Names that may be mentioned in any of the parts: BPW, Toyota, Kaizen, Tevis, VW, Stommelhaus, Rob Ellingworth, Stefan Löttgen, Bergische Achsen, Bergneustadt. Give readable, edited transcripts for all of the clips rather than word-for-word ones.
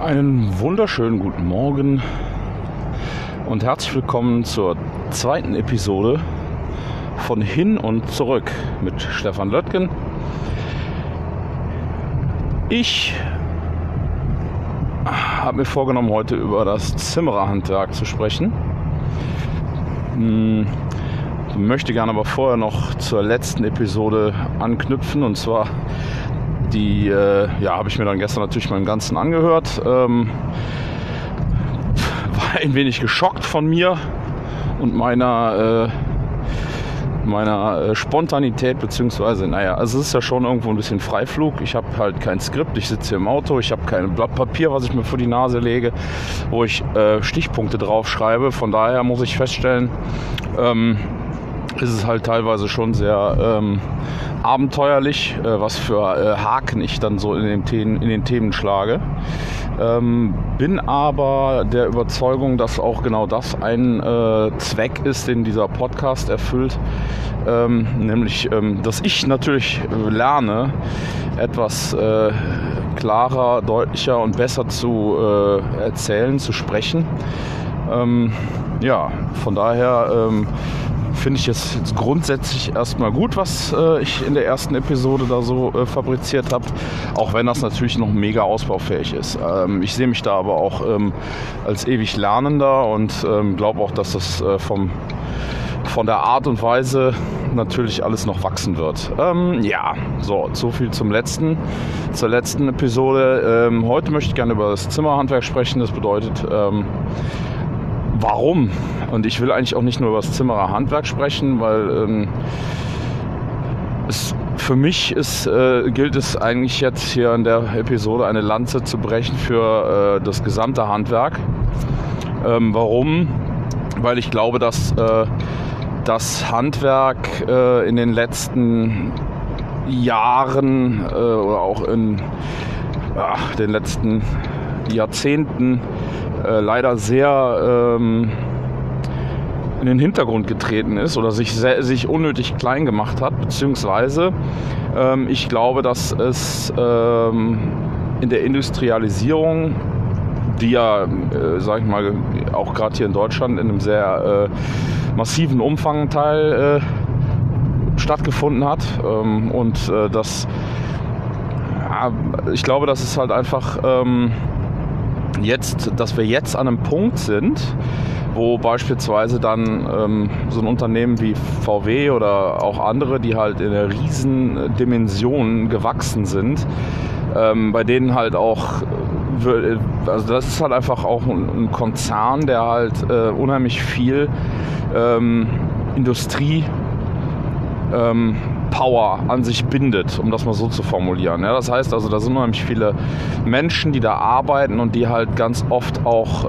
Einen wunderschönen guten Morgen und herzlich willkommen zur zweiten Episode von Hin und Zurück mit Stefan Löttgen. Ich habe mir vorgenommen, heute über das Zimmererhandwerk zu sprechen. Ich möchte gerne aber vorher noch zur letzten Episode anknüpfen, und zwar die, habe ich mir dann gestern natürlich mal im Ganzen angehört, war ein wenig geschockt von mir und meiner Spontanität, beziehungsweise, also es ist ja schon irgendwo ein bisschen Freiflug. Ich habe halt kein Skript, ich sitze hier im Auto, ich habe kein Blatt Papier, was ich mir vor die Nase lege, wo ich Stichpunkte drauf schreibe. Von daher muss ich feststellen, ist es halt teilweise schon sehr abenteuerlich, was für Haken ich dann so in den Themen schlage. Bin aber der Überzeugung, dass auch genau das ein Zweck ist, den dieser Podcast erfüllt, nämlich, dass ich natürlich lerne, etwas klarer, deutlicher und besser zu erzählen, zu sprechen. Von daher finde ich es jetzt grundsätzlich erstmal gut, was ich in der ersten Episode da so fabriziert habe, auch wenn das natürlich noch mega ausbaufähig ist. Ich sehe mich da aber auch als ewig Lernender und glaube auch, dass das von der Art und Weise natürlich alles noch wachsen wird. So viel zur letzten Episode. Heute möchte ich gerne über das Zimmerhandwerk sprechen. Das bedeutet, warum? Und ich will eigentlich auch nicht nur über das Zimmererhandwerk sprechen, weil gilt es eigentlich jetzt hier in der Episode eine Lanze zu brechen für das gesamte Handwerk. Warum? Weil ich glaube, dass das Handwerk in den letzten Jahren oder auch in den letzten Jahrzehnten leider sehr in den Hintergrund getreten ist oder sich unnötig klein gemacht hat, beziehungsweise ich glaube, dass es in der Industrialisierung, die ja, auch gerade hier in Deutschland in einem sehr massiven Umfang stattgefunden hat, ich glaube, dass es halt einfach dass wir jetzt an einem Punkt sind, wo beispielsweise dann so ein Unternehmen wie VW oder auch andere, die halt in einer riesen Dimension gewachsen sind, bei denen halt auch, das ist halt einfach auch ein Konzern, der halt unheimlich viel Industrie Power an sich bindet, um das mal so zu formulieren. Ja, das heißt also, da sind nämlich viele Menschen, die da arbeiten und die halt ganz oft auch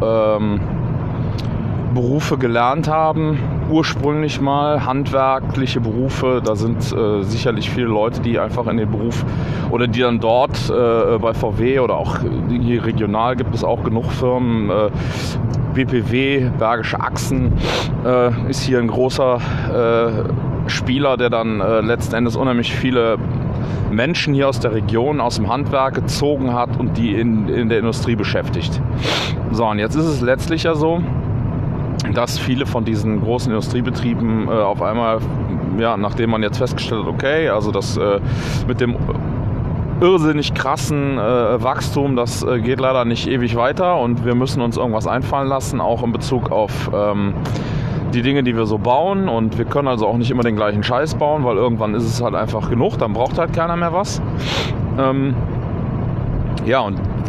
Berufe gelernt haben, ursprünglich mal handwerkliche Berufe. Da sind sicherlich viele Leute, die einfach in den Beruf oder die dann dort bei VW oder auch hier regional gibt es auch genug Firmen, BPW, Bergische Achsen ist hier ein großer Spieler, der dann letzten Endes unheimlich viele Menschen hier aus der Region, aus dem Handwerk gezogen hat und die in der Industrie beschäftigt. So, und jetzt ist es letztlich ja so, dass viele von diesen großen Industriebetrieben auf einmal, nachdem man jetzt festgestellt hat, okay, also das mit dem irrsinnig krassen Wachstum, das geht leider nicht ewig weiter und wir müssen uns irgendwas einfallen lassen, auch in Bezug auf die Dinge, die wir so bauen, und wir können also auch nicht immer den gleichen Scheiß bauen, weil irgendwann ist es halt einfach genug, dann braucht halt keiner mehr was. Und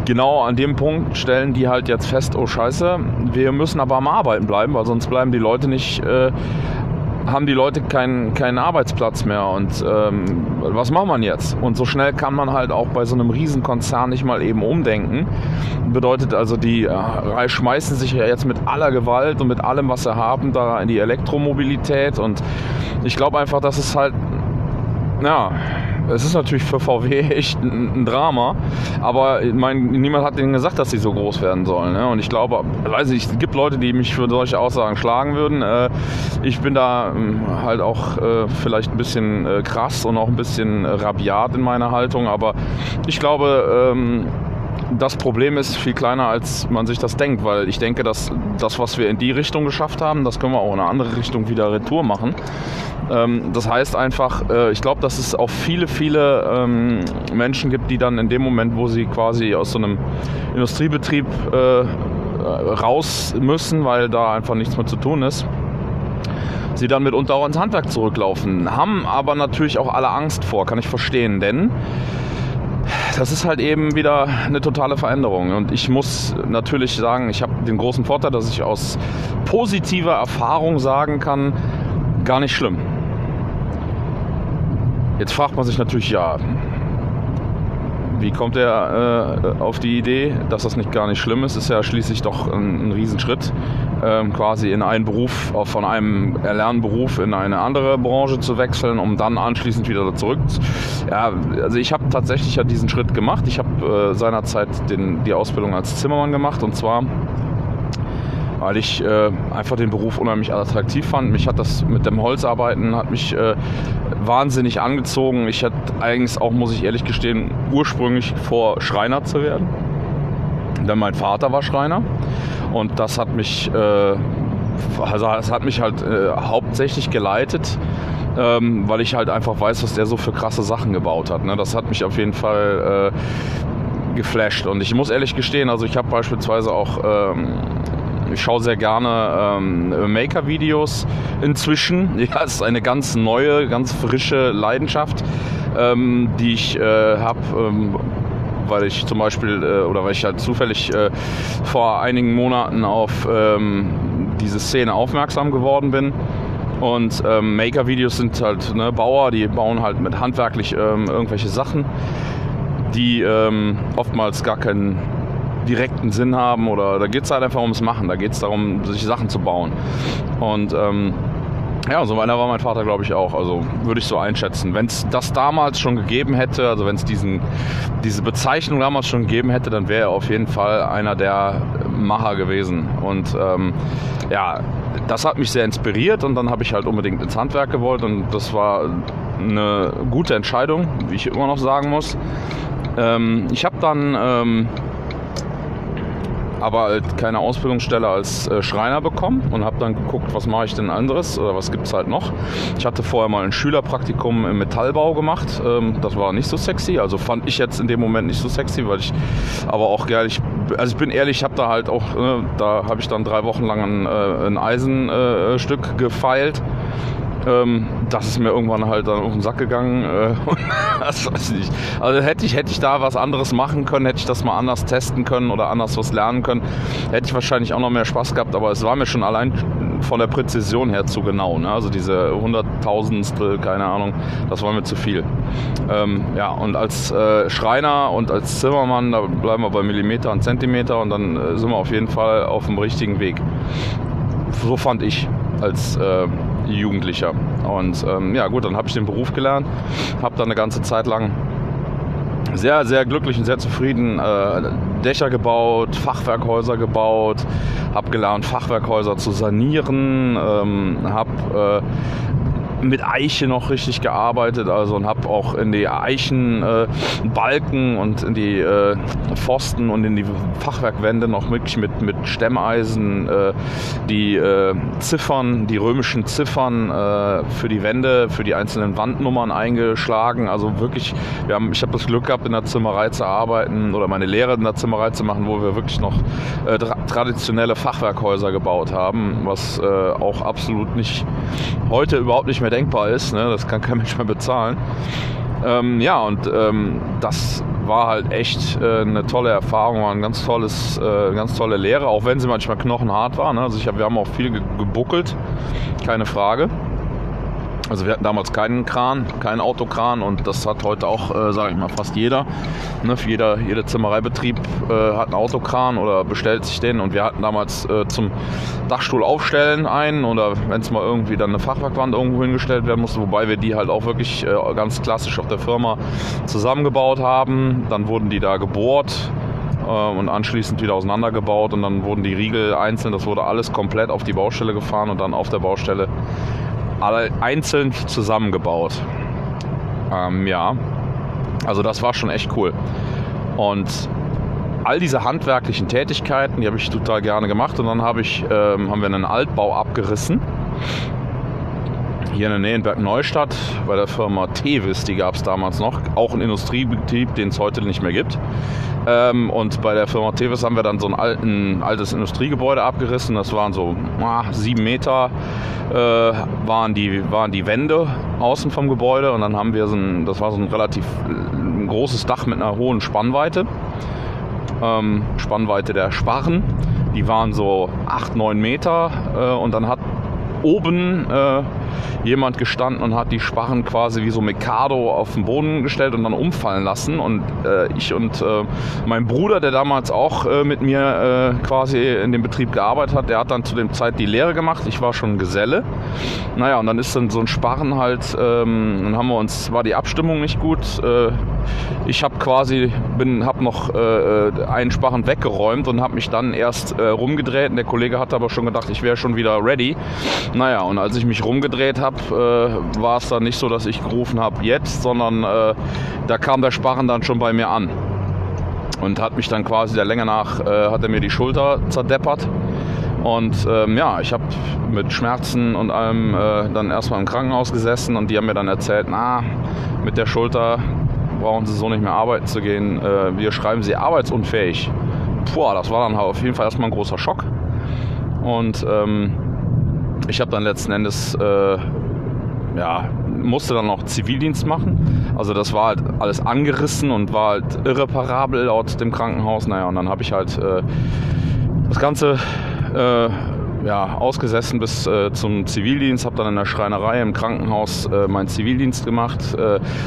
genau an dem Punkt stellen die halt jetzt fest, oh Scheiße, wir müssen aber am Arbeiten bleiben, weil sonst bleiben die Leute haben die Leute keinen Arbeitsplatz mehr, und was macht man jetzt? Und so schnell kann man halt auch bei so einem Riesenkonzern nicht mal eben umdenken. Bedeutet also, die schmeißen sich ja jetzt mit aller Gewalt und mit allem, was sie haben, da in die Elektromobilität, und ich glaube einfach, dass es halt, es ist natürlich für VW echt ein Drama, aber niemand hat denen gesagt, dass sie so groß werden sollen. Ne? Und ich glaube, es gibt Leute, die mich für solche Aussagen schlagen würden. ich bin da halt auch vielleicht ein bisschen krass und auch ein bisschen rabiat in meiner Haltung, aber ich glaube, das Problem ist viel kleiner, als man sich das denkt, weil ich denke, dass das, was wir in die Richtung geschafft haben, das können wir auch in eine andere Richtung wieder retour machen. Das heißt einfach, ich glaube, dass es auch viele, viele Menschen gibt, die dann in dem Moment, wo sie quasi aus so einem Industriebetrieb raus müssen, weil da einfach nichts mehr zu tun ist, sie dann mitunter auch ins Handwerk zurücklaufen. Haben aber natürlich auch alle Angst vor, kann ich verstehen, denn das ist halt eben wieder eine totale Veränderung. Und ich muss natürlich sagen, ich habe den großen Vorteil, dass ich aus positiver Erfahrung sagen kann, gar nicht schlimm. Jetzt fragt man sich natürlich, ja, wie kommt er auf die Idee, dass das nicht gar nicht schlimm ist? Ist ja schließlich doch ein Riesenschritt, quasi in einen Beruf, von einem erlernten Beruf in eine andere Branche zu wechseln, um dann anschließend wieder zurück. Ja, also ich habe tatsächlich ja diesen Schritt gemacht. Ich habe seinerzeit die Ausbildung als Zimmermann gemacht, und zwar, weil ich einfach den Beruf unheimlich attraktiv fand. Mich hat das mit dem Holzarbeiten wahnsinnig angezogen. Ich hatte eigentlich auch, muss ich ehrlich gestehen, ursprünglich vor, Schreiner zu werden. Denn mein Vater war Schreiner, und das hat mich, halt hauptsächlich geleitet, weil ich halt einfach weiß, was der so für krasse Sachen gebaut hat, ne? Das hat mich auf jeden Fall geflasht. Und ich muss ehrlich gestehen, also ich habe beispielsweise auch... Ich schaue sehr gerne Maker-Videos inzwischen. Ja, es ist eine ganz neue, ganz frische Leidenschaft, die ich habe, weil ich zum Beispiel, weil ich halt zufällig vor einigen Monaten auf diese Szene aufmerksam geworden bin. Und Maker-Videos sind halt, ne, Bauer, die bauen halt mit handwerklich irgendwelche Sachen, die oftmals gar keinen direkten Sinn haben, oder da geht es halt einfach ums Machen, da geht es darum, sich Sachen zu bauen. Und so einer war mein Vater, glaube ich, auch, also würde ich so einschätzen. Wenn es das damals schon gegeben hätte, also wenn es diese Bezeichnung damals schon gegeben hätte, dann wäre er auf jeden Fall einer der Macher gewesen. Und das hat mich sehr inspiriert, und dann habe ich halt unbedingt ins Handwerk gewollt, und das war eine gute Entscheidung, wie ich immer noch sagen muss. Ich habe dann... aber halt keine Ausbildungsstelle als Schreiner bekommen und habe dann geguckt, was mache ich denn anderes oder was gibt es halt noch. Ich hatte vorher mal ein Schülerpraktikum im Metallbau gemacht, das war nicht so sexy, also fand ich jetzt in dem Moment nicht so sexy, weil ich aber auch ehrlich, also ich bin ehrlich, ich habe da halt auch, da habe ich dann 3 Wochen lang ein Eisenstück gefeilt. Das ist mir irgendwann halt dann auf den Sack gegangen. Das weiß ich nicht. Also hätte ich da was anderes machen können, hätte ich das mal anders testen können oder anders was lernen können, hätte ich wahrscheinlich auch noch mehr Spaß gehabt, aber es war mir schon allein von der Präzision her zu genau, ne? Also diese 100.000stel, keine Ahnung, das war mir zu viel. Und als Schreiner und als Zimmermann, da bleiben wir bei Millimeter und Zentimeter, und dann sind wir auf jeden Fall auf dem richtigen Weg. So fand ich als Jugendlicher. Und dann habe ich den Beruf gelernt, habe dann eine ganze Zeit lang sehr, sehr glücklich und sehr zufrieden Dächer gebaut, Fachwerkhäuser gebaut, habe gelernt, Fachwerkhäuser zu sanieren, habe mit Eiche noch richtig gearbeitet, also, und habe auch in die Eichenbalken und in die Pfosten und in die Fachwerkwände noch mit Stemmeisen die Ziffern, die römischen Ziffern für die Wände, für die einzelnen Wandnummern eingeschlagen. Also wirklich, ich habe das Glück gehabt, in der Zimmerei zu arbeiten oder meine Lehre in der Zimmerei zu machen, wo wir wirklich noch traditionelle Fachwerkhäuser gebaut haben, was auch absolut nicht, heute überhaupt nicht mehr denkbar ist, ne? Das kann kein Mensch mehr bezahlen. Das war halt echt eine tolle Erfahrung, war eine ganz tolle Lehre, auch wenn sie manchmal knochenhart war, ne? Also wir haben auch viel gebuckelt, keine Frage. Also wir hatten damals keinen Autokran, und das hat heute auch, sage ich mal, fast jeder. Ne? Jeder Zimmereibetrieb hat einen Autokran oder bestellt sich den, und wir hatten damals zum Dachstuhl aufstellen einen, oder wenn es mal irgendwie dann eine Fachwerkwand irgendwo hingestellt werden musste, wobei wir die halt auch wirklich ganz klassisch auf der Firma zusammengebaut haben. Dann wurden die da gebohrt. und anschließend wieder auseinandergebaut und dann wurden die Riegel einzeln, das wurde alles komplett auf die Baustelle gefahren und dann auf der Baustelle alle einzeln zusammengebaut. Ja, also das war schon echt cool. Und all diese handwerklichen Tätigkeiten, die habe ich total gerne gemacht. Und dann haben wir einen Altbau abgerissen. Hier in der Nähe in Bergneustadt bei der Firma Tevis, die gab es damals noch. Auch ein Industriebetrieb, den es heute nicht mehr gibt. Und bei der Firma Tevis haben wir dann so ein altes Industriegebäude abgerissen. Das waren so 7 Meter waren die Wände außen vom Gebäude. Und dann haben wir das war so ein relativ großes Dach mit einer hohen Spannweite. Spannweite der Sparren. Die waren so 8, 9 Meter und dann hat oben jemand gestanden und hat die Sparren quasi wie so Mikado auf den Boden gestellt und dann umfallen lassen. Und ich und mein Bruder, der damals auch mit mir quasi in dem Betrieb gearbeitet hat, der hat dann zu dem Zeit die Lehre gemacht. Ich war schon Geselle. Naja, und dann ist dann so ein Sparren halt, dann haben wir uns, war die Abstimmung nicht gut. Ich habe quasi, habe noch einen Sparren weggeräumt und habe mich dann erst rumgedreht. Und der Kollege hat aber schon gedacht, ich wäre schon wieder ready. Naja, und als ich mich rumgedreht habe, war es dann nicht so, dass ich gerufen habe jetzt, sondern da kam der Sparren dann schon bei mir an. Und hat mich dann quasi der Länge nach, hat er mir die Schulter zerdeppert. Und ja, ich habe mit Schmerzen und allem dann erstmal im Krankenhaus gesessen und die haben mir dann erzählt, na, mit der Schulter brauchen sie so nicht mehr arbeiten zu gehen, wir schreiben sie arbeitsunfähig. Boah, das war dann auf jeden Fall erstmal ein großer Schock. Und ich habe dann letzten Endes, musste dann noch Zivildienst machen. Also das war halt alles angerissen und war halt irreparabel laut dem Krankenhaus. Naja, und dann habe ich halt das Ganze ausgesessen bis zum Zivildienst. Habe dann in der Schreinerei im Krankenhaus meinen Zivildienst gemacht.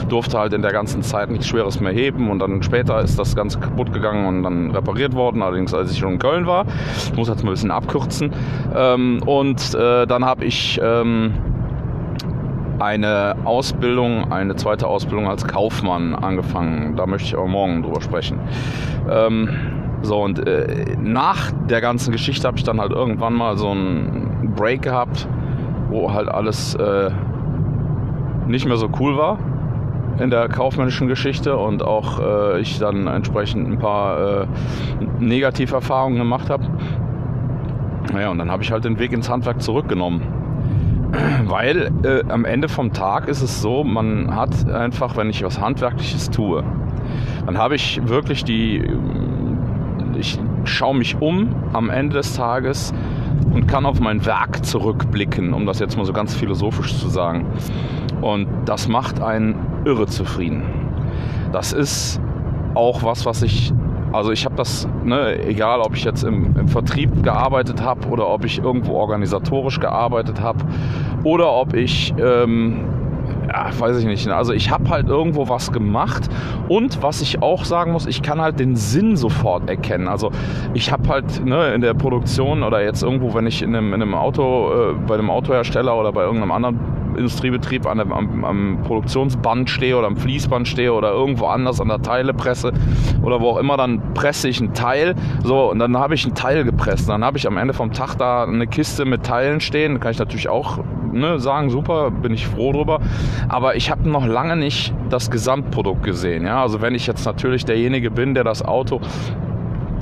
Durfte halt in der ganzen Zeit nichts Schweres mehr heben. Und dann später ist das Ganze kaputt gegangen und dann repariert worden. Allerdings, als ich schon in Köln war. Ich muss jetzt mal ein bisschen abkürzen. Dann habe ich eine zweite Ausbildung als Kaufmann angefangen. Da möchte ich aber morgen drüber sprechen. Nach der ganzen Geschichte habe ich dann halt irgendwann mal so einen Break gehabt, wo halt alles nicht mehr so cool war in der kaufmännischen Geschichte und auch ich dann entsprechend ein paar Negativerfahrungen gemacht habe. Naja, und dann habe ich halt den Weg ins Handwerk zurückgenommen. Weil am Ende vom Tag ist es so, man hat einfach, wenn ich was Handwerkliches tue, dann habe ich wirklich ich schaue mich um am Ende des Tages und kann auf mein Werk zurückblicken, um das jetzt mal so ganz philosophisch zu sagen. Und das macht einen irre zufrieden. Das ist auch was ich... Also ich habe das, egal ob ich jetzt im Vertrieb gearbeitet habe oder ob ich irgendwo organisatorisch gearbeitet habe oder ob ich... weiß ich nicht. Also ich habe halt irgendwo was gemacht und was ich auch sagen muss, ich kann halt den Sinn sofort erkennen. Also ich habe halt in der Produktion oder jetzt irgendwo, wenn ich in einem Auto, bei einem Autohersteller oder bei irgendeinem anderen Industriebetrieb am Produktionsband stehe oder am Fließband stehe oder irgendwo anders an der Teilepresse oder wo auch immer, dann presse ich ein Teil so und dann habe ich ein Teil gepresst. Und dann habe ich am Ende vom Tag da eine Kiste mit Teilen stehen, da kann ich natürlich auch sagen, super, bin ich froh drüber, aber ich habe noch lange nicht das Gesamtprodukt gesehen. Ja? Also wenn ich jetzt natürlich derjenige bin, der das Auto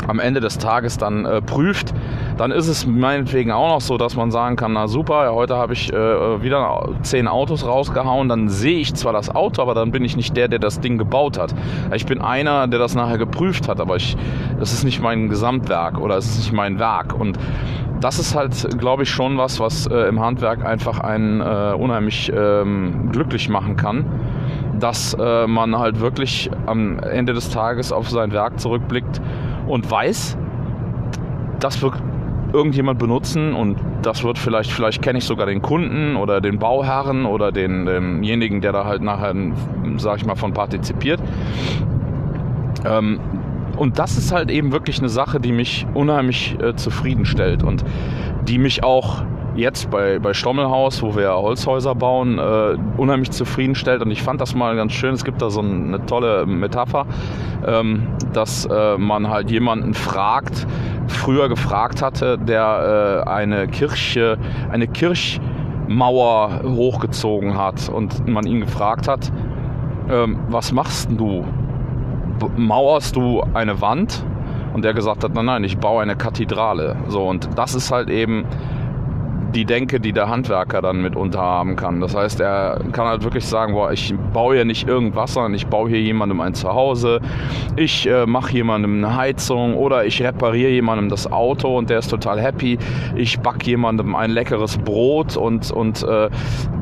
am Ende des Tages dann prüft, dann ist es meinetwegen auch noch so, dass man sagen kann, na super, ja, heute habe ich wieder 10 Autos rausgehauen, dann sehe ich zwar das Auto, aber dann bin ich nicht der das Ding gebaut hat. Ich bin einer, der das nachher geprüft hat, aber das ist nicht mein Gesamtwerk oder es ist nicht mein Werk. Und das ist halt, glaube ich, schon was im Handwerk einfach einen unheimlich glücklich machen kann, dass man halt wirklich am Ende des Tages auf sein Werk zurückblickt und weiß, das wird irgendjemand benutzen und das wird vielleicht kenne ich sogar den Kunden oder den Bauherren oder denjenigen, der da halt nachher, sag ich mal, von partizipiert. Und das ist halt eben wirklich eine Sache, die mich unheimlich zufriedenstellt und die mich auch jetzt bei Stommelhaus, wo wir Holzhäuser bauen, unheimlich zufriedenstellt. Und ich fand das mal ganz schön. Es gibt da so eine tolle Metapher. dass man halt jemanden früher gefragt hatte, der eine Kirchmauer hochgezogen hat und man ihn gefragt hat, was machst du? Mauerst du eine Wand? Und der gesagt hat, nein, ich baue eine Kathedrale. So, und das ist halt eben die Denke, die der Handwerker dann mitunter haben kann. Das heißt, er kann halt wirklich sagen, boah, ich baue ja nicht irgendwas, sondern ich baue hier jemandem ein Zuhause, ich mache jemandem eine Heizung oder ich repariere jemandem das Auto und der ist total happy, ich backe jemandem ein leckeres Brot und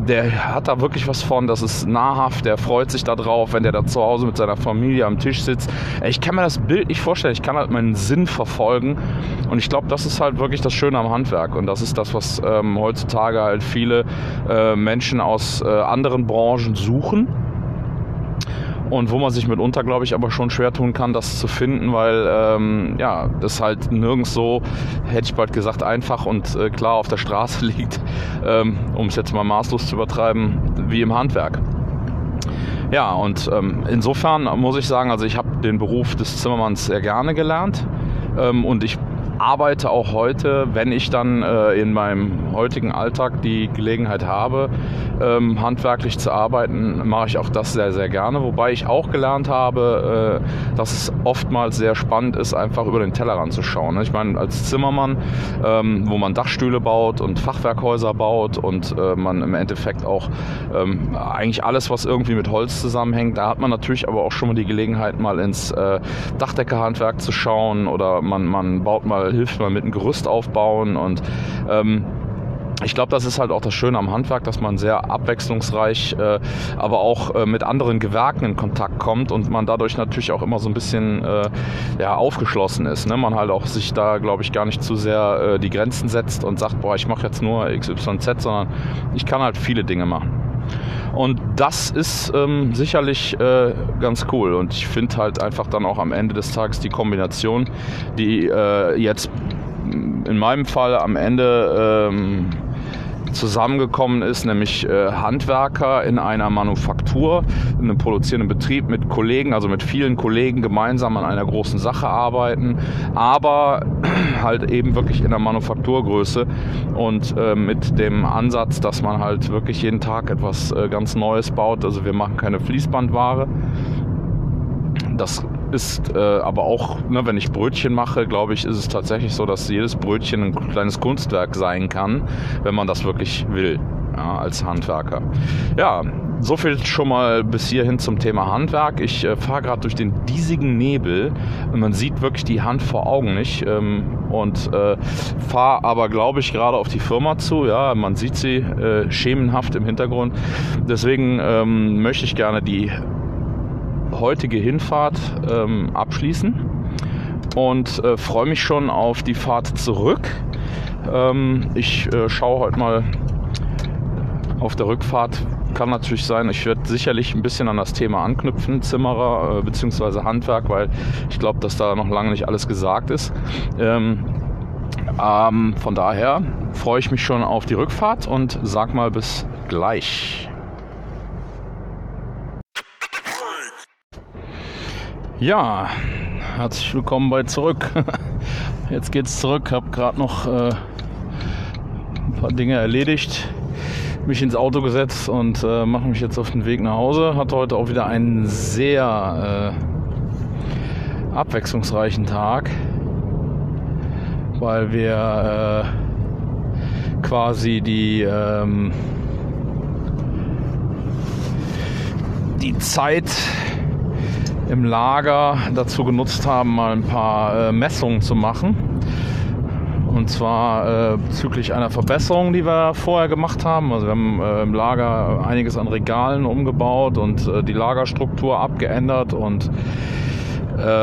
der hat da wirklich was von, das ist nahrhaft, der freut sich da drauf, wenn der da zu Hause mit seiner Familie am Tisch sitzt. Ich kann mir das Bild nicht vorstellen, ich kann halt meinen Sinn verfolgen und ich glaube, das ist halt wirklich das Schöne am Handwerk und das ist das, was heutzutage halt viele Menschen aus anderen Branchen suchen und wo man sich mitunter, glaube ich, aber schon schwer tun kann, das zu finden, weil das halt nirgends so, hätte ich bald gesagt, einfach und klar auf der Straße liegt, um es jetzt mal maßlos zu übertreiben, wie im Handwerk. Ja, und insofern muss ich sagen, also ich habe den Beruf des Zimmermanns sehr gerne gelernt und ich arbeite auch heute, wenn ich dann in meinem heutigen Alltag die Gelegenheit habe, handwerklich zu arbeiten, mache ich auch das sehr, sehr gerne. Wobei ich auch gelernt habe, dass es oftmals sehr spannend ist, einfach über den Tellerrand zu schauen. Ich meine, als Zimmermann, wo man Dachstühle baut und Fachwerkhäuser baut und man im Endeffekt auch eigentlich alles, was irgendwie mit Holz zusammenhängt, da hat man natürlich aber auch schon mal die Gelegenheit, mal ins Dachdeckerhandwerk zu schauen oder man baut mal hilft man mit einem Gerüst aufbauen und ich glaube, das ist halt auch das Schöne am Handwerk, dass man sehr abwechslungsreich, aber auch mit anderen Gewerken in Kontakt kommt und man dadurch natürlich auch immer so ein bisschen aufgeschlossen ist, ne? Man halt auch sich da, glaube ich, gar nicht zu sehr die Grenzen setzt und sagt, boah, ich mache jetzt nur XYZ, sondern ich kann halt viele Dinge machen. Und das ist sicherlich ganz cool und ich finde halt einfach dann auch am Ende des Tages die Kombination, die jetzt in meinem Fall am Ende zusammengekommen ist, nämlich Handwerker in einer Manufaktur, in einem produzierenden Betrieb mit Kollegen, also mit vielen Kollegen gemeinsam an einer großen Sache arbeiten, aber halt eben wirklich in der Manufakturgröße und mit dem Ansatz, dass man halt wirklich jeden Tag etwas ganz Neues baut. Also wir machen keine Fließbandware. Das ist aber auch, ne, wenn ich Brötchen mache, glaube ich, ist es tatsächlich so, dass jedes Brötchen ein kleines Kunstwerk sein kann, wenn man das wirklich will, ja, als Handwerker. Ja, so viel schon mal bis hierhin zum Thema Handwerk. Ich fahre gerade durch den diesigen Nebel und man sieht wirklich die Hand vor Augen nicht und fahre aber, glaube ich, gerade auf die Firma zu. Ja, man sieht sie schemenhaft im Hintergrund. Deswegen möchte ich gerne die heutige Hinfahrt abschließen und freue mich schon auf die Fahrt zurück. Ich schaue heute mal auf der Rückfahrt, kann natürlich sein, ich werde sicherlich ein bisschen an das Thema anknüpfen, Zimmerer bzw. Handwerk, weil ich glaube, dass da noch lange nicht alles gesagt ist. Von daher freue ich mich schon auf die Rückfahrt und sag mal bis gleich. Ja, herzlich willkommen bei Zurück. Jetzt geht's zurück. Habe gerade noch ein paar Dinge erledigt, mich ins Auto gesetzt und mache mich jetzt auf den Weg nach Hause. Hatte heute auch wieder einen sehr abwechslungsreichen Tag, weil wir quasi die Zeit im Lager dazu genutzt haben, mal ein paar Messungen zu machen. Und zwar bezüglich einer Verbesserung, die wir vorher gemacht haben. Also wir haben im Lager einiges an Regalen umgebaut und die Lagerstruktur abgeändert und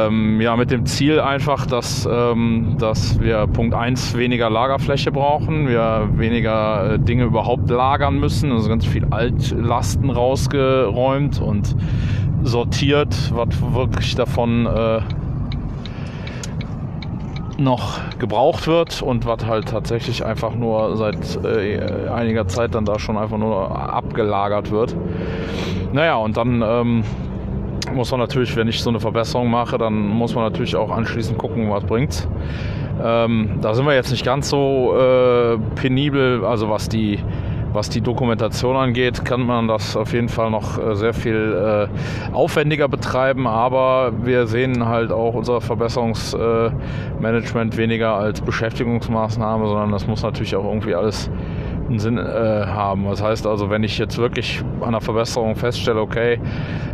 mit dem Ziel einfach, dass wir Punkt 1 weniger Lagerfläche brauchen, wir weniger Dinge überhaupt lagern müssen, also ganz viel Altlasten rausgeräumt und sortiert, was wirklich davon noch gebraucht wird und was halt tatsächlich einfach nur seit einiger Zeit dann da schon einfach nur abgelagert wird. Naja, und dann muss man natürlich, wenn ich so eine Verbesserung mache, dann muss man natürlich auch anschließend gucken, was bringt's. Da sind wir jetzt nicht ganz so penibel, also was die Dokumentation angeht, kann man das auf jeden Fall noch sehr viel aufwendiger betreiben, aber wir sehen halt auch unser Verbesserungsmanagement weniger als Beschäftigungsmaßnahme, sondern das muss natürlich auch irgendwie alles einen Sinn haben. Das heißt also, wenn ich jetzt wirklich an einer Verbesserung feststelle, okay,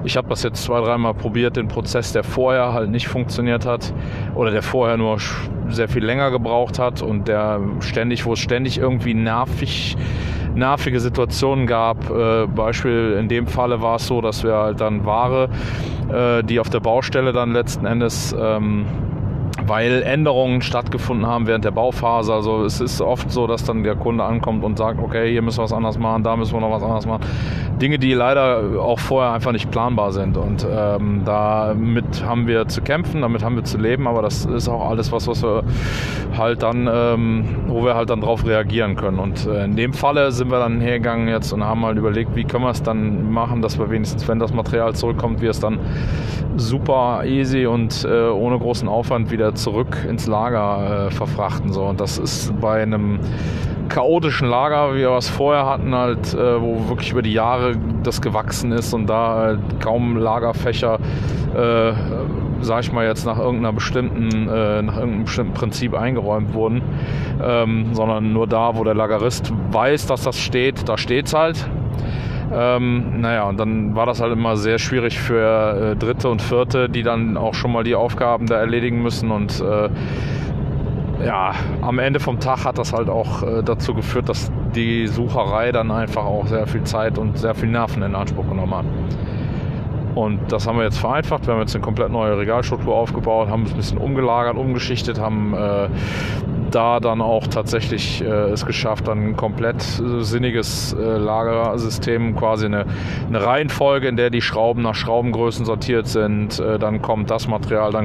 ich habe das jetzt 2-3 Mal probiert, den Prozess, der vorher halt nicht funktioniert hat oder der vorher nur sehr viel länger gebraucht hat und der ständig, wo es ständig irgendwie nervige Situationen gab. Beispiel in dem Falle war es so, dass wir halt dann Ware, die auf der Baustelle dann letzten Endes, weil Änderungen stattgefunden haben während der Bauphase. Also es ist oft so, dass dann der Kunde ankommt und sagt, okay, hier müssen wir was anders machen, da müssen wir noch was anders machen. Dinge, die leider auch vorher einfach nicht planbar sind. Und damit haben wir zu kämpfen, damit haben wir zu leben, aber das ist auch alles was wir halt dann, wo wir halt dann drauf reagieren können. Und in dem Falle sind wir dann hergegangen jetzt und haben halt überlegt, wie können wir es dann machen, dass wir wenigstens, wenn das Material zurückkommt, wir es dann super easy und ohne großen Aufwand wieder zurück ins Lager verfrachten. So. Und das ist bei einem chaotischen Lager, wie wir es vorher hatten, halt, wo wirklich über die Jahre das gewachsen ist und da halt kaum Lagerfächer, sag ich mal jetzt, nach irgendeinem bestimmten Prinzip eingeräumt wurden, sondern nur da, wo der Lagerist weiß, dass das steht, da steht's halt. Naja, und dann war das halt immer sehr schwierig für Dritte und Vierte, die dann auch schon mal die Aufgaben da erledigen müssen. Und ja, am Ende vom Tag hat das halt auch dazu geführt, dass die Sucherei dann einfach auch sehr viel Zeit und sehr viel Nerven in Anspruch genommen hat. Und das haben wir jetzt vereinfacht. Wir haben jetzt eine komplett neue Regalstruktur aufgebaut, haben es ein bisschen umgelagert, umgeschichtet, haben da dann auch tatsächlich es geschafft, dann ein komplett sinniges Lagersystem, quasi eine Reihenfolge, in der die Schrauben nach Schraubengrößen sortiert sind, dann kommt das Material,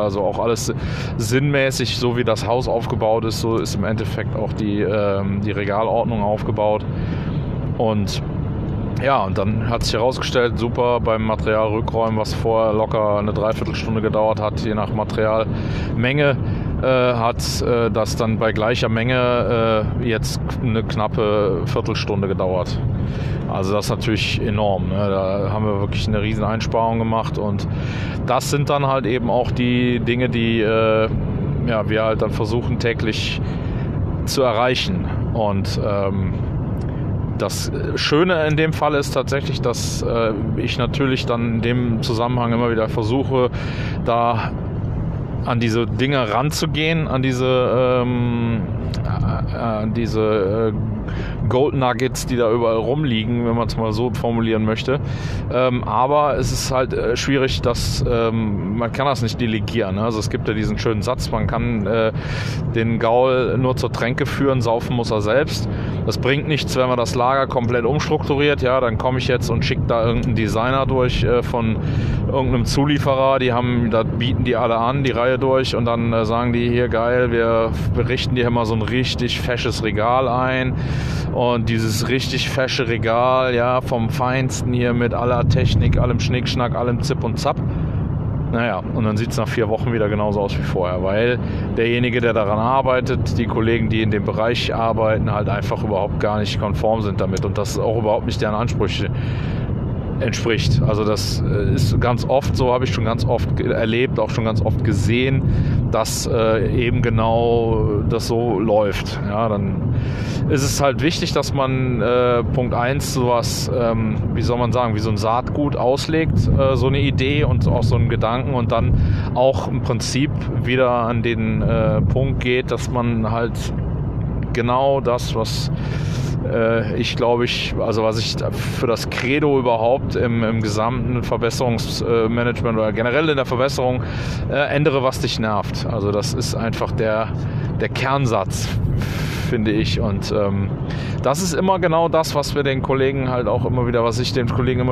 also auch alles sinnmäßig, so wie das Haus aufgebaut ist, so ist im Endeffekt auch die Regalordnung aufgebaut. Und ja, und dann hat sich herausgestellt, super, beim Materialrückräumen, was vorher locker eine Dreiviertelstunde gedauert hat, je nach Materialmenge, hat das dann bei gleicher Menge jetzt eine knappe Viertelstunde gedauert. Also das ist natürlich enorm, ne? Da haben wir wirklich eine riesen Einsparung gemacht und das sind dann halt eben auch die Dinge, die ja, wir halt dann versuchen täglich zu erreichen. Und das Schöne in dem Fall ist tatsächlich, dass ich natürlich dann in dem Zusammenhang immer wieder versuche, da an diese Dinge ranzugehen, an diese Gold Nuggets, die da überall rumliegen, wenn man es mal so formulieren möchte. Aber es ist halt schwierig, dass man kann das nicht delegieren. Also es gibt ja diesen schönen Satz, man kann den Gaul nur zur Tränke führen, saufen muss er selbst. Das bringt nichts, wenn man das Lager komplett umstrukturiert. Ja, dann komme ich jetzt und schicke da irgendeinen Designer durch von irgendeinem Zulieferer. Da bieten die alle an, die Reihe durch und dann sagen die hier geil, wir richten dir immer so ein richtig fesches Regal ein. Und dieses richtig fesche Regal, ja, vom Feinsten hier mit aller Technik, allem Schnickschnack, allem Zip und Zap. Naja, und dann sieht es nach 4 Wochen wieder genauso aus wie vorher, weil derjenige, der daran arbeitet, die Kollegen, die in dem Bereich arbeiten, halt einfach überhaupt gar nicht konform sind damit und das auch überhaupt nicht deren Ansprüche entspricht. Also das ist ganz oft so, habe ich schon ganz oft erlebt, auch schon ganz oft gesehen, dass eben genau das so läuft. Ja, dann ist es halt wichtig, dass man Punkt 1 sowas, wie soll man sagen, wie so ein Saatgut auslegt, so eine Idee und auch so einen Gedanken und dann auch im Prinzip wieder an den Punkt geht, dass man halt genau das, was was ich für das Credo überhaupt im gesamten Verbesserungsmanagement oder generell in der Verbesserung ändere, was dich nervt. Also das ist einfach der Kernsatz, finde ich. Und das ist immer genau das, was ich den Kollegen immer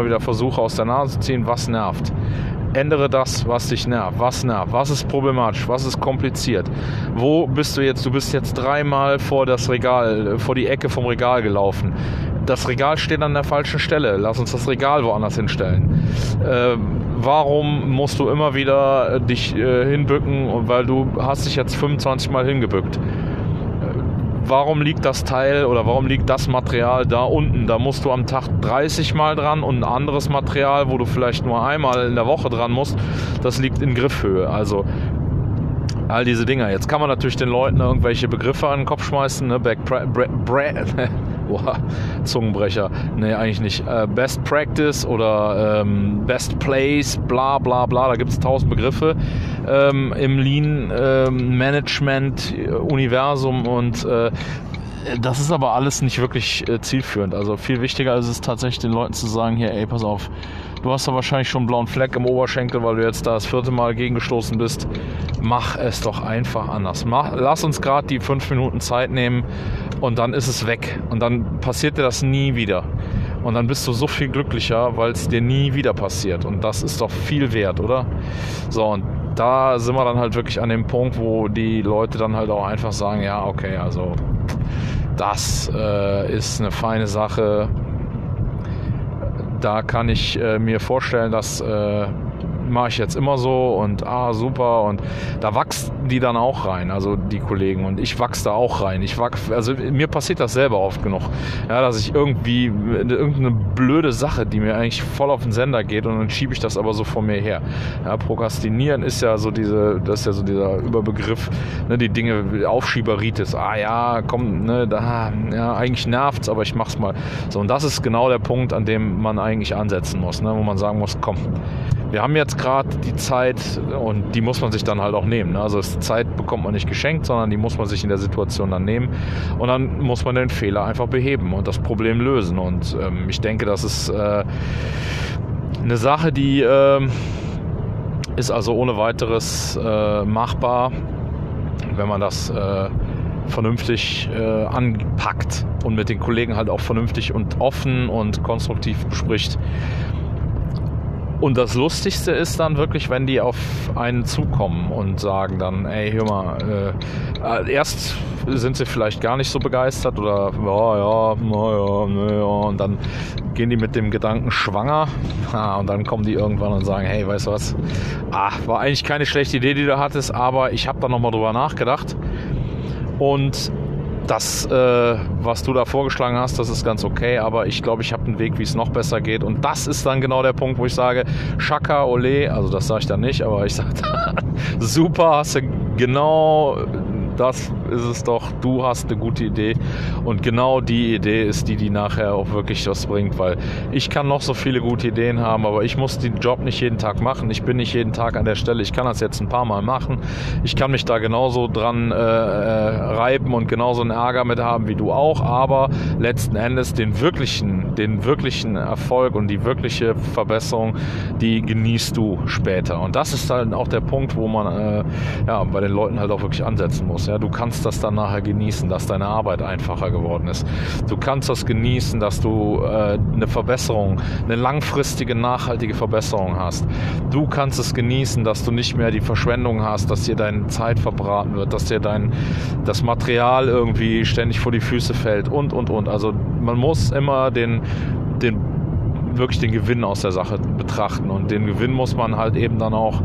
wieder versuche aus der Nase zu ziehen, was nervt. Ändere das, was dich nervt. Was nervt? Was ist problematisch? Was ist kompliziert? Wo bist du jetzt? Du bist jetzt 3-mal vor die Ecke vom Regal gelaufen. das Regal steht an der falschen Stelle, lass uns das Regal woanders hinstellen. Warum musst du immer wieder dich hinbücken, weil du hast dich jetzt 25 Mal hingebückt? Warum liegt das Teil oder warum liegt das Material da unten? Da musst du am Tag 30 Mal dran und ein anderes Material, wo du vielleicht nur einmal in der Woche dran musst, das liegt in Griffhöhe. Also all diese Dinger. Jetzt kann man natürlich den Leuten irgendwelche Begriffe an den Kopf schmeißen. Ne? Zungenbrecher. Nee, eigentlich nicht. Best Practice oder Best Place, bla bla bla. Da gibt es 1000 Begriffe im Lean-Management-Universum. Und das ist aber alles nicht wirklich zielführend. Also viel wichtiger ist es tatsächlich, den Leuten zu sagen, hier, ey, pass auf, du hast da wahrscheinlich schon einen blauen Fleck im Oberschenkel, weil du jetzt da das 4. Mal gegengestoßen bist. Mach es doch einfach anders. Lass uns gerade die 5 Minuten Zeit nehmen und dann ist es weg. Und dann passiert dir das nie wieder. Und dann bist du so viel glücklicher, weil es dir nie wieder passiert. Und das ist doch viel wert, oder? So, und da sind wir dann halt wirklich an dem Punkt, wo die Leute dann halt auch einfach sagen, ja, okay, also das ist eine feine Sache. Da kann ich mir vorstellen, das mache ich jetzt immer so und super, und da wachsen die dann auch rein, also die Kollegen, und ich wachse da auch rein. Also mir passiert das selber oft genug, ja, dass ich irgendwie irgendeine blöde Sache, die mir eigentlich voll auf den Sender geht, und dann schiebe ich das aber so vor mir her. Ja, Prokrastinieren ist ja so das ist ja so dieser Überbegriff, ne, die Dinge, Aufschieberitis. Eigentlich nervt's, aber ich mach's mal. So, und das ist genau der Punkt, an dem man eigentlich ansetzen muss, ne, wo man sagen muss, komm, wir haben jetzt gerade die Zeit, und die muss man sich dann halt auch nehmen. Also Zeit bekommt man nicht geschenkt, sondern die muss man sich in der Situation dann nehmen. Und dann muss man den Fehler einfach beheben und das Problem lösen. Und ich denke, das ist eine Sache, die ist also ohne weiteres machbar, wenn man das vernünftig anpackt und mit den Kollegen halt auch vernünftig und offen und konstruktiv bespricht. Und das Lustigste ist dann wirklich, wenn die auf einen zukommen und sagen dann, ey, hör mal, erst sind sie vielleicht gar nicht so begeistert oder und dann gehen die mit dem Gedanken schwanger und dann kommen die irgendwann und sagen, hey, weißt du was, war eigentlich keine schlechte Idee, die du hattest, aber ich habe da nochmal drüber nachgedacht und das, was du da vorgeschlagen hast, das ist ganz okay, aber ich glaube, ich habe einen Weg, wie es noch besser geht. Und das ist dann genau der Punkt, wo ich sage, Schaka, ole, also das sage ich dann nicht, aber ich sage, super, hast du genau, das ist es doch, du hast eine gute Idee. Und genau die Idee ist die nachher auch wirklich was bringt, weil ich kann noch so viele gute Ideen haben, aber ich muss den Job nicht jeden Tag machen, ich bin nicht jeden Tag an der Stelle, ich kann das jetzt ein paar Mal machen, ich kann mich da genauso dran reiben und genauso einen Ärger mit haben wie du auch, aber letzten Endes den wirklichen Erfolg und die wirkliche Verbesserung, die genießt du später. Und das ist dann auch der Punkt, wo man bei den Leuten halt auch wirklich ansetzen muss. Ja, du kannst das dann nachher genießen, dass deine Arbeit einfacher geworden ist. Du kannst das genießen, dass du eine Verbesserung, eine langfristige, nachhaltige Verbesserung hast. Du kannst es genießen, dass du nicht mehr die Verschwendung hast, dass dir deine Zeit verbraten wird, dass dir das Material irgendwie ständig vor die Füße fällt und. Also man muss immer wirklich den Gewinn aus der Sache betrachten, und den Gewinn muss man halt eben dann auch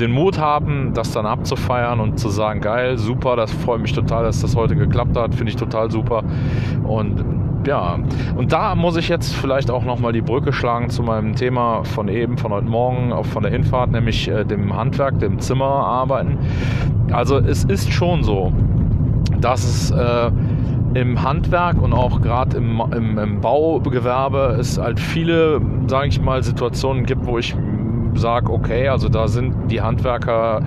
den Mut haben, das dann abzufeiern und zu sagen, geil, super, das freut mich total, dass das heute geklappt hat, finde ich total super. Und ja, und da muss ich jetzt vielleicht auch nochmal die Brücke schlagen zu meinem Thema von eben, von heute Morgen, auch von der Hinfahrt, nämlich dem Handwerk, dem Zimmerarbeiten. Also es ist schon so, dass es im Handwerk und auch gerade im Baugewerbe es halt viele, sage ich mal, Situationen gibt, wo ich sage, okay, also da sind die Handwerker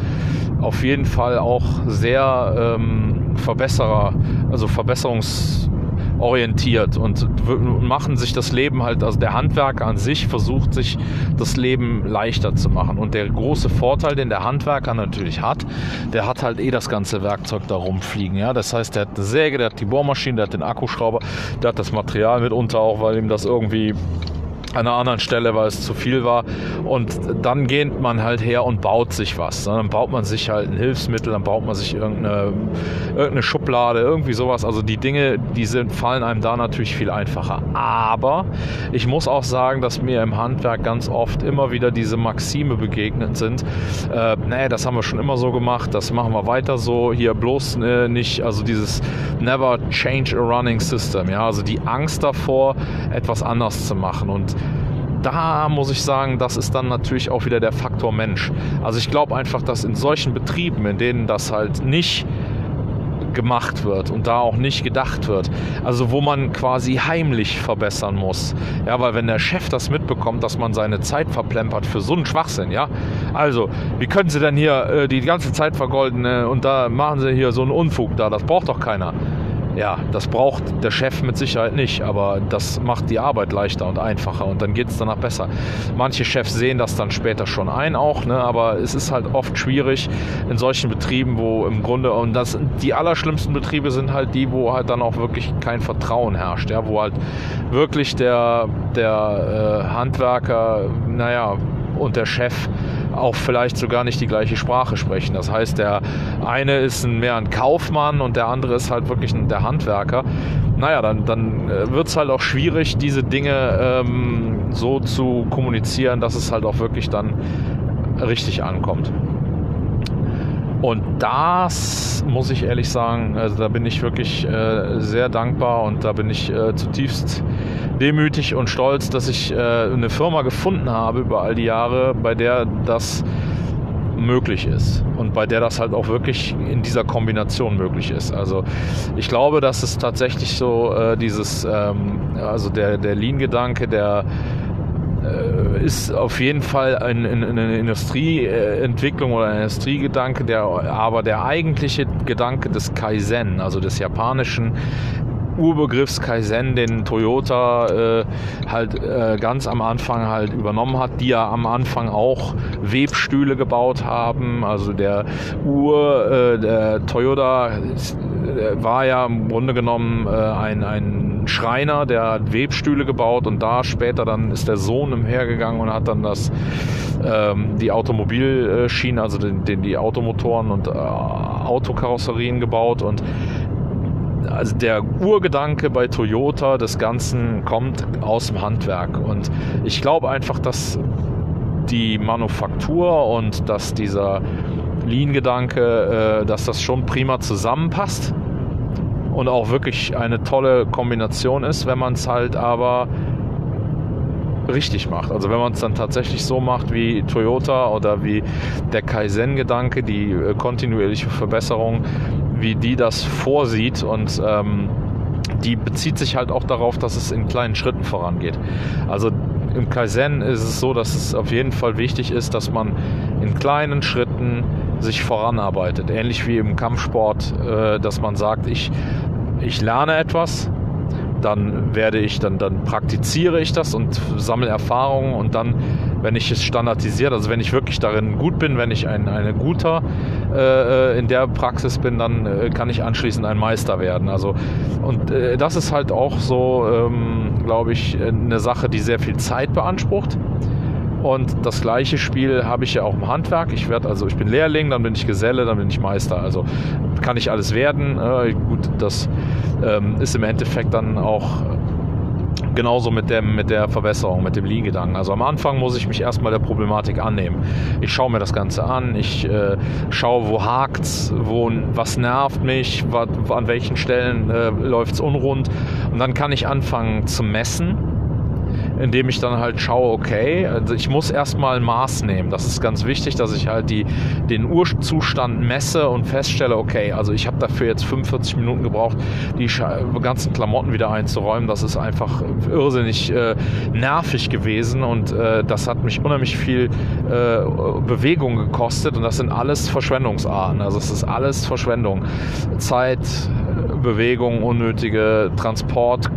auf jeden Fall auch sehr verbesserungsorientiert und machen sich das Leben halt, also der Handwerker an sich versucht sich das Leben leichter zu machen, und der große Vorteil, den der Handwerker natürlich hat, der hat halt das ganze Werkzeug da rumfliegen, ja, das heißt, der hat eine Säge, der hat die Bohrmaschine, der hat den Akkuschrauber, der hat das Material mitunter auch, weil ihm das irgendwie an einer anderen Stelle, weil es zu viel war Und dann geht man halt her und baut sich was. Dann baut man sich halt ein Hilfsmittel, dann baut man sich irgendeine Schublade, irgendwie sowas. Also die Dinge, fallen einem da natürlich viel einfacher. Aber ich muss auch sagen, dass mir im Handwerk ganz oft immer wieder diese Maxime begegnet sind. Das haben wir schon immer so gemacht, das machen wir weiter so. Hier bloß nicht, also dieses never change a running system. Ja? Also die Angst davor, etwas anders zu machen. Und da muss ich sagen, das ist dann natürlich auch wieder der Faktor Mensch. Also ich glaube einfach, dass in solchen Betrieben, in denen das halt nicht gemacht wird und da auch nicht gedacht wird, also wo man quasi heimlich verbessern muss, ja, weil wenn der Chef das mitbekommt, dass man seine Zeit verplempert für so einen Schwachsinn, ja, also wie können Sie denn hier die ganze Zeit vergolden und da machen Sie hier so einen Unfug da, das braucht doch keiner. Ja, das braucht der Chef mit Sicherheit nicht, aber das macht die Arbeit leichter und einfacher und dann geht es danach besser. Manche Chefs sehen das dann später schon ein auch, ne? Aber es ist halt oft schwierig in solchen Betrieben, wo im Grunde, und das, die allerschlimmsten Betriebe sind halt die, wo halt dann auch wirklich kein Vertrauen herrscht, ja? Wo halt wirklich der Handwerker, und der Chef auch vielleicht sogar nicht die gleiche Sprache sprechen. Das heißt, der eine ist mehr ein Kaufmann und der andere ist halt wirklich der Handwerker. Dann wird es halt auch schwierig, diese Dinge so zu kommunizieren, dass es halt auch wirklich dann richtig ankommt. Und das muss ich ehrlich sagen, also da bin ich wirklich sehr dankbar und da bin ich zutiefst demütig und stolz, dass ich eine Firma gefunden habe über all die Jahre, bei der das möglich ist und bei der das halt auch wirklich in dieser Kombination möglich ist. Also ich glaube, dass es tatsächlich so der Lean-Gedanke, der ist auf jeden Fall eine Industrieentwicklung oder ein Industriegedanke, aber der eigentliche Gedanke des Kaizen, also des japanischen Urbegriffs Kaizen, den Toyota ganz am Anfang halt übernommen hat, die ja am Anfang auch Webstühle gebaut haben. Also der Toyota war ja im Grunde genommen ein Schreiner, der hat Webstühle gebaut und da später dann ist der Sohn umhergegangen und hat dann die Automobilschienen, also die Automotoren und Autokarosserien gebaut. Und also der Urgedanke bei Toyota des Ganzen kommt aus dem Handwerk und ich glaube einfach, dass die Manufaktur und dass dieser Lean-Gedanke, dass das schon prima zusammenpasst. Und auch wirklich eine tolle Kombination ist, wenn man es halt aber richtig macht. Also wenn man es dann tatsächlich so macht wie Toyota oder wie der Kaizen-Gedanke, die kontinuierliche Verbesserung, wie die das vorsieht. Und die bezieht sich halt auch darauf, dass es in kleinen Schritten vorangeht. Also im Kaizen ist es so, dass es auf jeden Fall wichtig ist, dass man in kleinen Schritten sich voranarbeitet. Ähnlich wie im Kampfsport, dass man sagt, ich lerne etwas, dann praktiziere ich das und sammle Erfahrungen und dann, wenn ich es standardisiert, also wenn ich wirklich darin gut bin, wenn ich ein Guter in der Praxis bin, dann kann ich anschließend ein Meister werden. Also, und das ist halt auch so, glaube ich, eine Sache, die sehr viel Zeit beansprucht. Und das gleiche Spiel habe ich ja auch im Handwerk. Ich bin Lehrling, dann bin ich Geselle, dann bin ich Meister. Also kann ich alles werden. Gut, das ist im Endeffekt dann auch genauso mit der Verbesserung, mit dem Lean-Gedanken. Also am Anfang muss ich mich erstmal der Problematik annehmen. Ich schaue mir das Ganze an, ich schaue, wo hakt's, was nervt mich, an welchen Stellen läuft's unrund. Und dann kann ich anfangen zu messen, indem ich dann halt schaue, okay, also ich muss erstmal Maß nehmen. Das ist ganz wichtig, dass ich halt den Urzustand messe und feststelle, okay, also ich habe dafür jetzt 45 Minuten gebraucht, die ganzen Klamotten wieder einzuräumen. Das ist einfach irrsinnig nervig gewesen und das hat mich unheimlich viel Bewegung gekostet und das sind alles Verschwendungsarten. Also es ist alles Verschwendung. Zeit, Bewegung, unnötige Transport,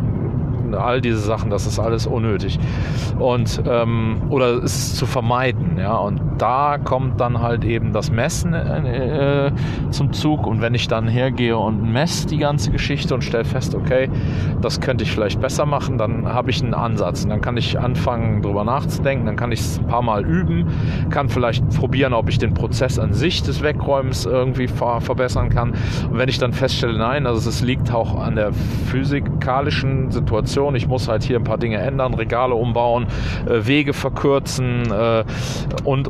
Minuten, all diese Sachen, das ist alles unnötig. Und oder es zu vermeiden, ja. Und da kommt dann halt eben das Messen zum Zug. Und wenn ich dann hergehe und messe die ganze Geschichte und stelle fest, okay, das könnte ich vielleicht besser machen, dann habe ich einen Ansatz. Und dann kann ich anfangen, drüber nachzudenken, dann kann ich es ein paar Mal üben, kann vielleicht probieren, ob ich den Prozess an sich des Wegräumens irgendwie verbessern kann. Und wenn ich dann feststelle, nein, also es liegt auch an der physikalischen Situation, ich muss halt hier ein paar Dinge ändern, Regale umbauen, Wege verkürzen und,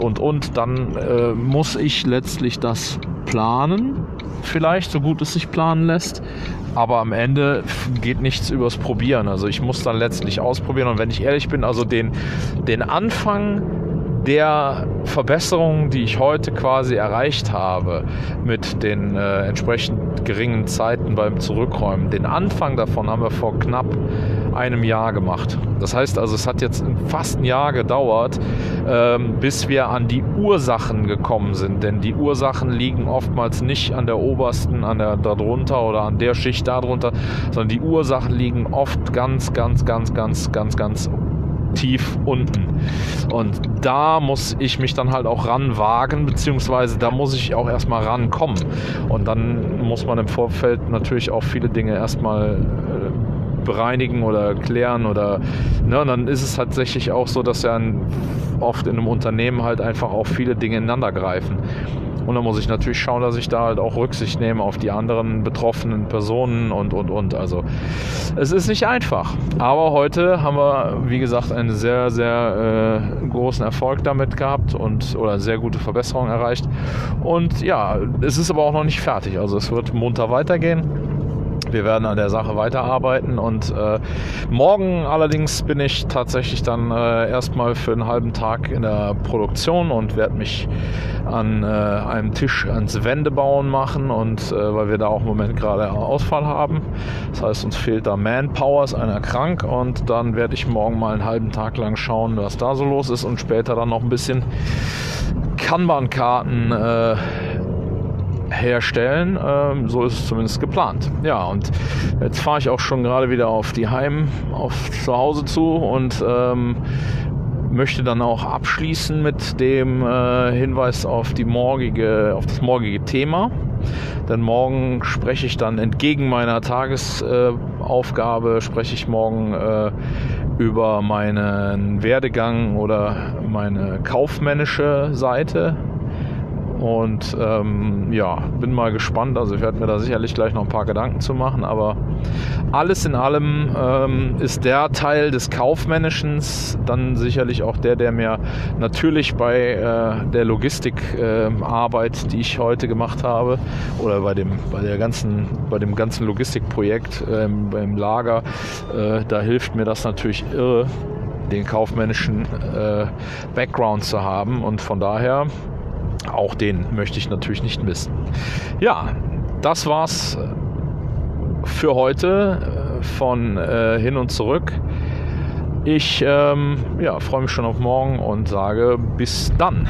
dann muss ich letztlich das planen, vielleicht, so gut es sich planen lässt. Aber am Ende geht nichts übers Probieren. Also ich muss dann letztlich ausprobieren. Und wenn ich ehrlich bin, also den Anfang der Verbesserungen, die ich heute quasi erreicht habe, mit den entsprechend geringen Zeiten beim Zurückräumen, den Anfang davon haben wir vor knapp einem Jahr gemacht. Das heißt also, es hat jetzt fast ein Jahr gedauert, bis wir an die Ursachen gekommen sind. Denn die Ursachen liegen oftmals nicht an der obersten, an der darunter oder an der Schicht darunter, sondern die Ursachen liegen oft ganz tief unten. Und da muss ich mich dann halt auch ranwagen, beziehungsweise da muss ich auch erstmal rankommen. Und dann muss man im Vorfeld natürlich auch viele Dinge erstmal bereinigen oder klären oder, ne, und dann ist es tatsächlich auch so, dass ja oft in einem Unternehmen halt einfach auch viele Dinge ineinander greifen. Und da muss ich natürlich schauen, dass ich da halt auch Rücksicht nehme auf die anderen betroffenen Personen und. Also es ist nicht einfach. Aber heute haben wir, wie gesagt, einen sehr, sehr großen Erfolg damit gehabt oder sehr gute Verbesserung erreicht. Und ja, es ist aber auch noch nicht fertig. Also es wird munter weitergehen. Wir werden an der Sache weiterarbeiten und morgen allerdings bin ich tatsächlich dann erstmal für einen halben Tag in der Produktion und werde mich an einem Tisch ans Wendebauen machen und weil wir da auch im Moment gerade Ausfall haben. Das heißt, uns fehlt da Manpower, ist einer krank und dann werde ich morgen mal einen halben Tag lang schauen, was da so los ist und später dann noch ein bisschen Kanban-Karten herstellen, so ist es zumindest geplant. Ja, und jetzt fahre ich auch schon gerade wieder auf die zu Hause zu und möchte dann auch abschließen mit dem Hinweis auf das morgige Thema. Denn morgen spreche ich dann entgegen meiner Tagesaufgabe, über meinen Werdegang oder meine kaufmännische Seite. Und ja, bin mal gespannt, also ich werde mir da sicherlich gleich noch ein paar Gedanken zu machen, aber alles in allem ist der Teil des Kaufmännischen dann sicherlich auch der mir natürlich bei der Logistikarbeit, die ich heute gemacht habe, oder bei dem ganzen Logistikprojekt beim Lager, da hilft mir das natürlich irre, den kaufmännischen Background zu haben und von daher... Auch den möchte ich natürlich nicht missen. Ja, das war's für heute von Hin und Zurück. Ich freue mich schon auf morgen und sage bis dann.